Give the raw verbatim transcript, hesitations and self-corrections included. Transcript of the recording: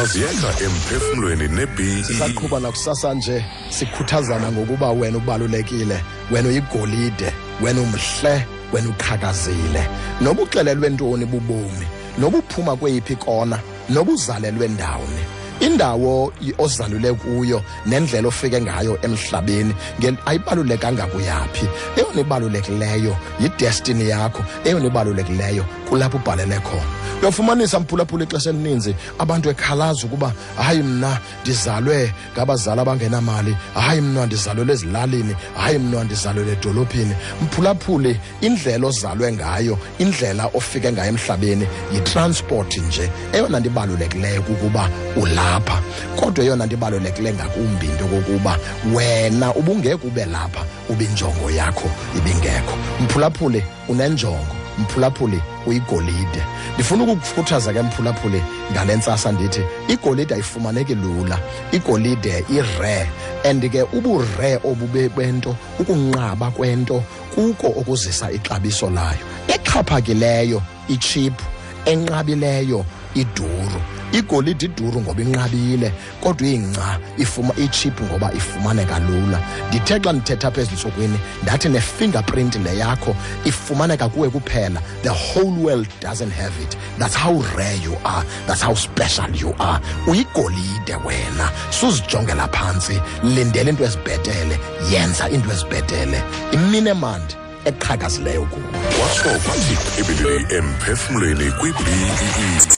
sasiyeka emphefumlweni neBE. Sisaqhuba nakusasa nje sikhuthazana ngokuba wena ubalulekile, wena uyigolide, wena umhle, wena uqhakazile. Noba uxelelwe ntoni bubomi, noba uphuma kweyiphi ikona, noba uzalelwe ndawoni. Indawo ozalule kuyo nendlela ofike ngayo emhlabeni ayibalulekanga kuyapi. Eyona ibalulekileyo yidestiny yakho, eyona ibalulekileyo kulapho ubhalele khona. Uyofumanisa mphulaphula ixesha elininzi abantu ekhalaza ukuba hayi mna ndizalwe ngabazali abangenamali, hayi mna ndizalwe ezilalini, hayi mna ndizalwe edolophini. Mphulaphula indlela ozalwe ngayo, indlela ofike ngayo emhlabeni yitransport nje eyona ndibalulekileyo ukuba ula lapha. Kodwa yona ndibalulekile ngakumbi into kokuba wena ubungeke ube lapha ubinjongo yakho ibingekho. Mphulaphule unenjongo, mphulaphule uyigolide. Ndifuna ukukukhuthaza ke mphulaphule ngalentsasa ndithi igolide ayifumaneki lula, igolide irare, and ke uburare obube bento, ukunqaba kwento kuko okuzisa ixabiso layo. Exhaphakileyo ichip, enqabileyo iduru. Igolide iduru ngoba inqabile kodwa ingca ifuma ichip ngoba ifumaneka lula. Ndithe xa ndithetha phezulu sokweni ndathi ne fingerprint le yakho ifumaneka kuwe kuphela. The whole world doesn't have it. That's how rare you are. That's how special you are. Uyigolide wena, suzijongela phansi, lindela into ezibhetele, yenza into ezibhetele. Imini emandi eqhakazileyo kuwe. Waso kwathi ebeleni emphefumleni kwi B E E.